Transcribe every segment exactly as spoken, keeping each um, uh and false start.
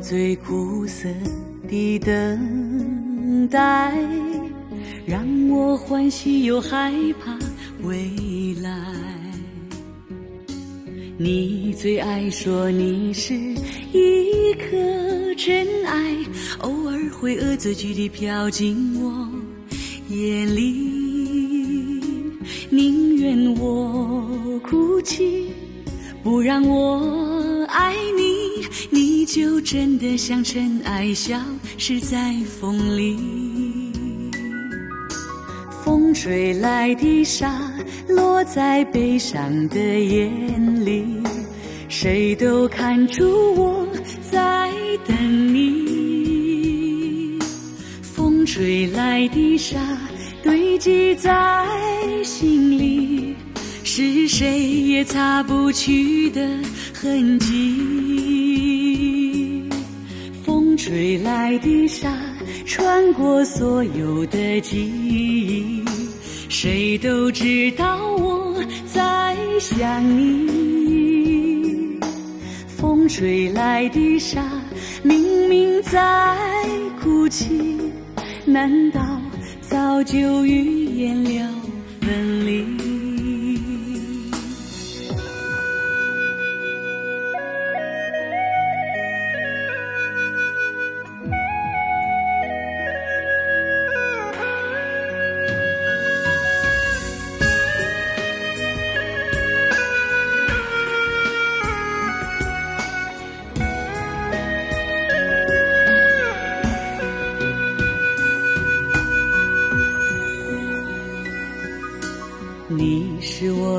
最苦涩的等待，让我欢喜又害怕未来。你最爱说你是一颗尘埃，偶尔会恶作剧地飘进我眼里，宁愿我哭泣，不让我爱你。 你就真的像尘埃，消失在风里。风吹来的沙，落在悲伤的眼里。谁都看出我在等你。风吹来的沙，堆积在心里，是谁也擦不去的痕迹。 吹来的沙，穿过所有的记忆，谁都知道我在想你。风吹来的沙，明明在哭泣，难道早就预言了分离？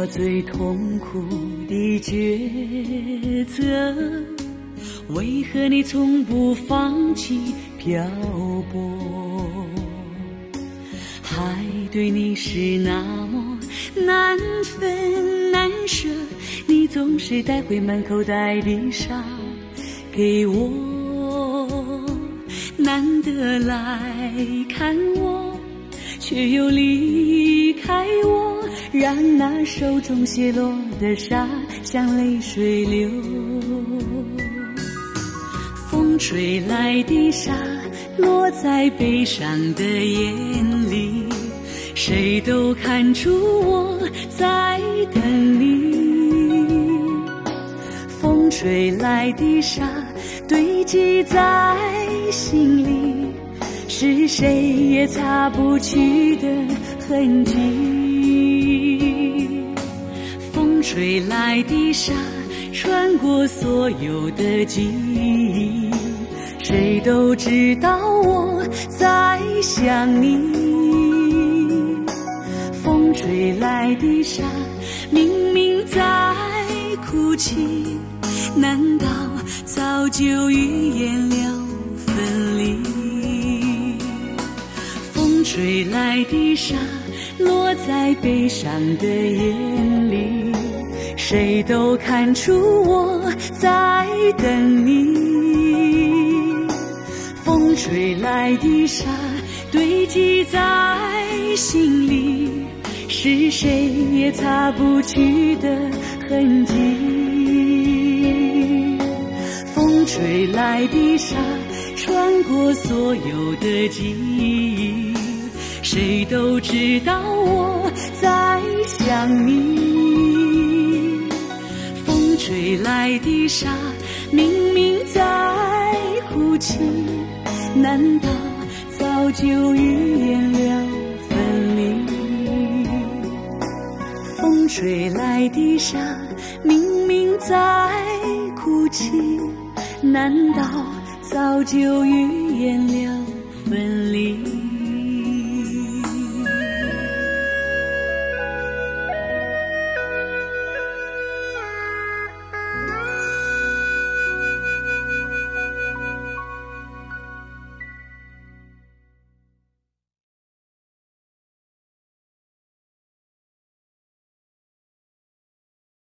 最痛苦的抉择，为何你从不放弃漂泊？爱对你是那么难分难舍，你总是带回满口袋的沙给我，难得来看我，却又离开我。 让那手中泻落的沙像泪水流，风吹来的沙落在悲伤的眼里，谁都看出我在等你。风吹来的沙堆积在心里，是谁也擦不去的痕迹。 吹来的沙，穿过所有的记忆，谁都知道我在想你。风吹来的沙，明明在哭泣，难道早就预言了分离？风吹来的沙，落在悲伤的眼里。 谁都看出我在等你。风吹来的沙堆积在心里，是谁也擦不去的痕迹。风吹来的沙穿过所有的记忆，谁都知道我在想你。 吹来的沙，明明在哭泣，难道早就预言了分离？风吹来的沙，明明在哭泣，难道早就预言了分离？